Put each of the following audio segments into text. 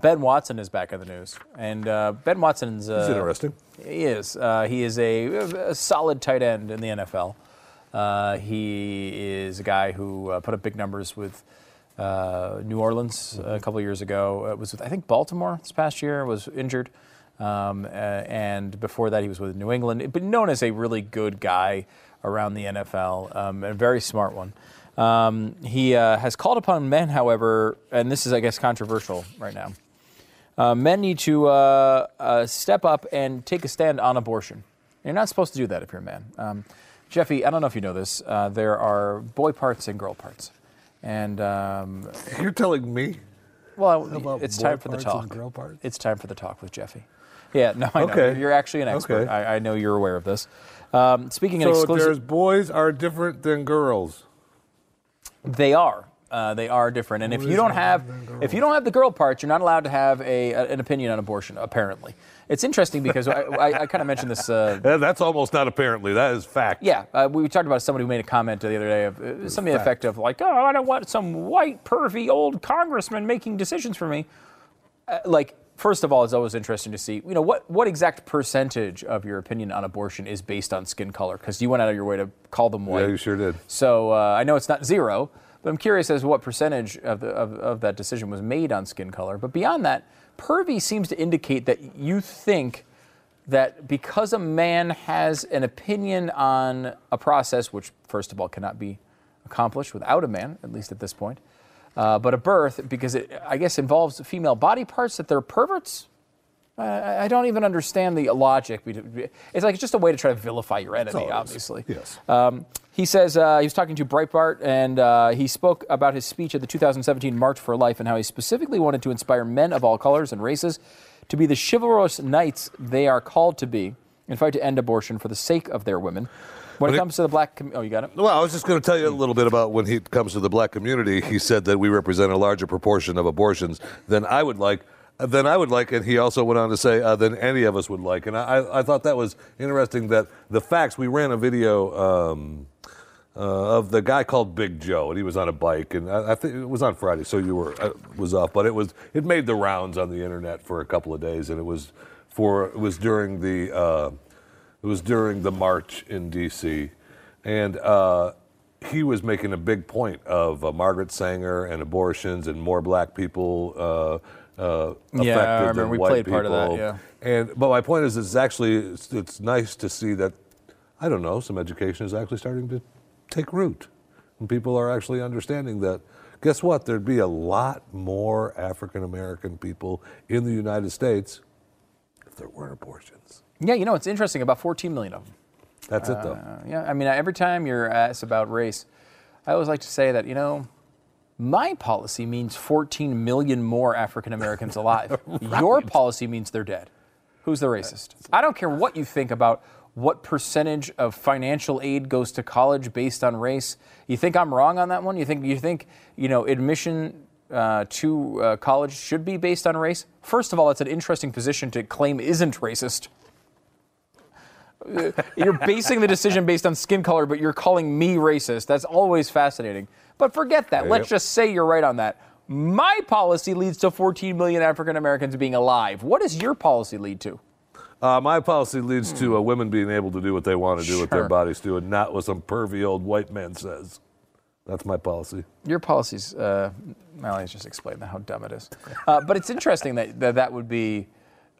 Ben Watson is back in the news, and Ben Watson's he's interesting. He is. He is a solid tight end in the NFL. He is a guy who put up big numbers with New Orleans a couple years ago. It was with, I think, Baltimore this past year. Was injured, and before that he was with New England. But known as a really good guy around the NFL, and a very smart one. He has called upon men, however, and this is, I guess, controversial right now. Men need to step up and take a stand on abortion. You're not supposed to do that if you're a man. Jeffy, I don't know if you know this. There are boy parts and girl parts. And you're telling me? Well, it's time for the talk. Girl parts? It's time for the talk with Jeffy. Yeah, no, I know. Okay. You're actually an expert. Okay. I know you're aware of this. Speaking of exclusive... So boys are different than girls. They are. They are different. And if you don't have the girl part, you're not allowed to have an opinion on abortion, apparently. It's interesting because I kind of mentioned this. That's almost not apparently. That is fact. Yeah. We talked about somebody who made a comment the other day of something to the effect of like, oh, I don't want some white, pervy old congressman making decisions for me. First of all, it's always interesting to see, what exact percentage of your opinion on abortion is based on skin color? Because you went out of your way to call them white. Yeah, you sure did. So I know it's not zero, but I'm curious as to what percentage of that decision was made on skin color. But beyond that, pervy seems to indicate that you think that because a man has an opinion on a process, which, first of all, cannot be accomplished without a man, at least at this point, but a birth, because it, I guess, involves female body parts, that they're perverts? I don't even understand the logic. It's just a way to try to vilify your enemy, obviously. Yes. He says he was talking to Breitbart, and he spoke about his speech at the 2017 March for Life and how he specifically wanted to inspire men of all colors and races to be the chivalrous knights they are called to be and fight to end abortion for the sake of their women. When it comes to the black community, you got it? Well, I was just going to tell you a little bit about when it comes to the black community. He said that we represent a larger proportion of abortions than I would like, and he also went on to say than any of us would like. And I thought that was interesting that the facts, we ran a video of the guy called Big Joe, and he was on a bike, and I think it was on Friday, so you were was off, but it made the rounds on the internet for a couple of days, and it was during the march in D.C., and he was making a big point of Margaret Sanger and abortions and more black people affected than white people. Yeah, I remember we played part of that, yeah. But my point is it's nice to see that, I don't know, some education is actually starting to take root. And people are actually understanding that, guess what, there'd be a lot more African-American people in the United States if there weren't abortions. Yeah, it's interesting, about 14 million of them. That's it, though. Yeah, every time you're asked about race, I always like to say that, my policy means 14 million more African Americans alive. Right. Your policy means they're dead. Who's the racist? I don't care what you think about what percentage of financial aid goes to college based on race. You think I'm wrong on that one? You think admission to college should be based on race? First of all, it's an interesting position to claim isn't racist. You're basing the decision based on skin color, but you're calling me racist. That's always fascinating. But forget that. Yep. Let's just say you're right on that. My policy leads to 14 million African Americans being alive. What does your policy lead to? My policy leads to women being able to do what they want to do with their bodies, too, and not what some pervy old white man says. That's my policy. Your policy's... Mally's just explained how dumb it is. But it's interesting that would be...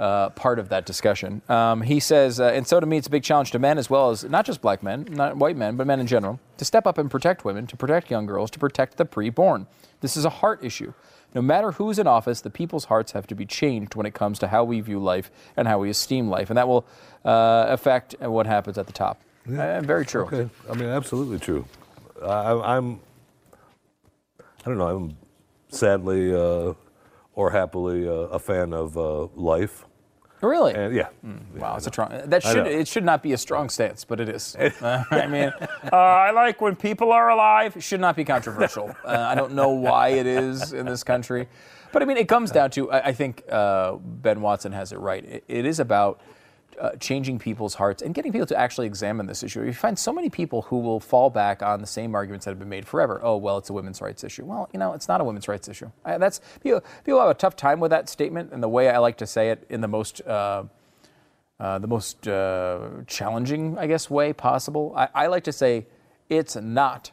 part of that discussion. He says, and so to me, it's a big challenge to men as well as not just black men, not white men, but men in general, to step up and protect women, to protect young girls, to protect the preborn. This is a heart issue. No matter who's in office, the people's hearts have to be changed when it comes to how we view life and how we esteem life. And that will affect what happens at the top. Yeah. Very true. Okay. I mean, absolutely true. I'm sadly or happily a fan of life. Really? And, yeah. Wow, it's a strong. It should not be a strong stance, but it is. I mean, I like when people are alive. It should not be controversial. I don't know why it is in this country, but I mean, it comes down to I think Ben Watson has it right. It is about changing people's hearts and getting people to actually examine this issue. You find so many people who will fall back on the same arguments that have been made forever. Oh, well, it's a women's rights issue. Well, you know, it's not a women's rights issue. People have a tough time with that statement, and the way I like to say it in the most challenging, I guess, way possible. I like to say it's not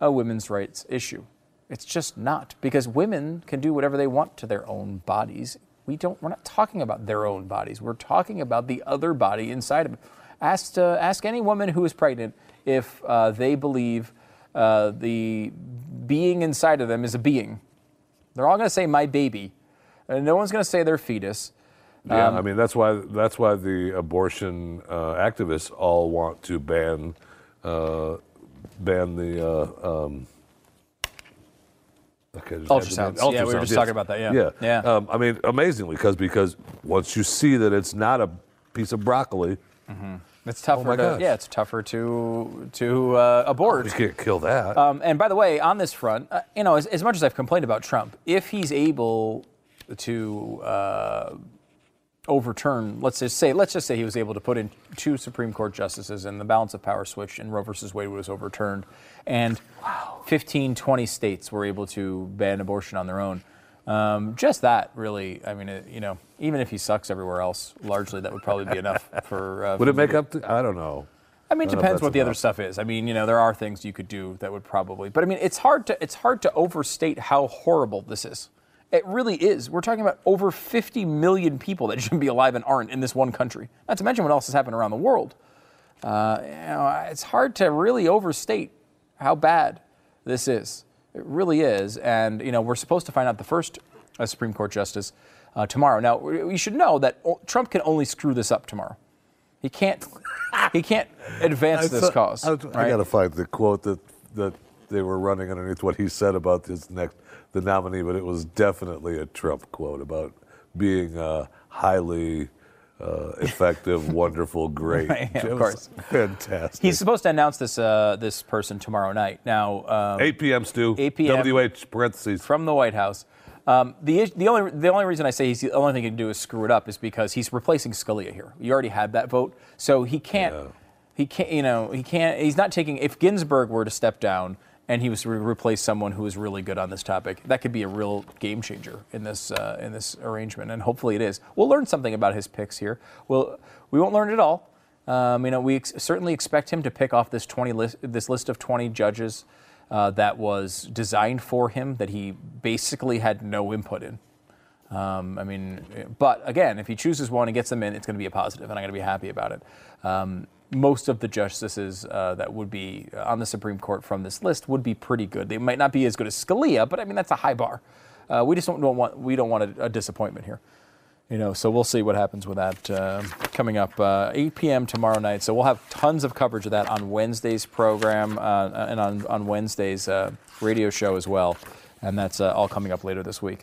a women's rights issue. It's just not, because women can do whatever they want to their own bodies. We're not talking about their own bodies. We're talking about the other body inside of it. Ask any woman who is pregnant if they believe the being inside of them is a being. They're all going to say my baby, and no one's going to say their fetus. Yeah, I mean that's why the abortion activists all want to ban the. Okay, ultrasounds. Yeah, we were just talking about that. Yeah. I mean, amazingly, because once you see that it's not a piece of broccoli, it's tougher. It's tougher to abort. You can't kill that. And by the way, on this front, you know, as much as I've complained about Trump, if he's able to overturn, let's just say he was able to put in 2 Supreme Court justices and the balance of power switched and Roe versus Wade was overturned, and 20 states were able to ban abortion on their own. Just that, really. I mean, you know, even if he sucks everywhere else, largely that would probably be enough for... would it make up to... I don't know. I mean, it depends what the other stuff is. I mean, you know, there are things you could do that would probably... But I mean, it's hard to overstate how horrible this is. It really is. We're talking about over 50 million people that shouldn't be alive and aren't in this one country. Not to mention what else has happened around the world. You know, it's hard to really overstate how bad this is. It really is. And, you know, we're supposed to find out the first Supreme Court justice tomorrow. Now, we should know that Trump can only screw this up tomorrow. He can't advance this cause. I got to find the quote that they were running underneath what he said about his next... the nominee, but it was definitely a Trump quote about being highly effective, wonderful, great. Right, yeah, of course. Fantastic. He's supposed to announce this person tomorrow night. Now, 8 p.m., Stu. 8 p.m. WH parentheses. From the White House. The only reason I say he's the only thing he can do is screw it up is because he's replacing Scalia here. You already had that vote, so he can't. Yeah. He's not taking. If Ginsburg were to step down, and he was to replace someone who was really good on this topic, that could be a real game changer in this arrangement, and hopefully it is. We'll learn something about his picks here. Well, we won't learn it all. You know, we certainly expect him to pick off this list of 20 judges that was designed for him, that he basically had no input in. I mean, but again, if he chooses one and gets them in, it's going to be a positive, and I'm going to be happy about it. Most of the justices that would be on the Supreme Court from this list would be pretty good. They might not be as good as Scalia, but I mean that's a high bar. We just don't want a disappointment here, you know. So we'll see what happens with that coming up 8 p.m. tomorrow night. So we'll have tons of coverage of that on Wednesday's program and on Wednesday's radio show as well, and that's all coming up later this week.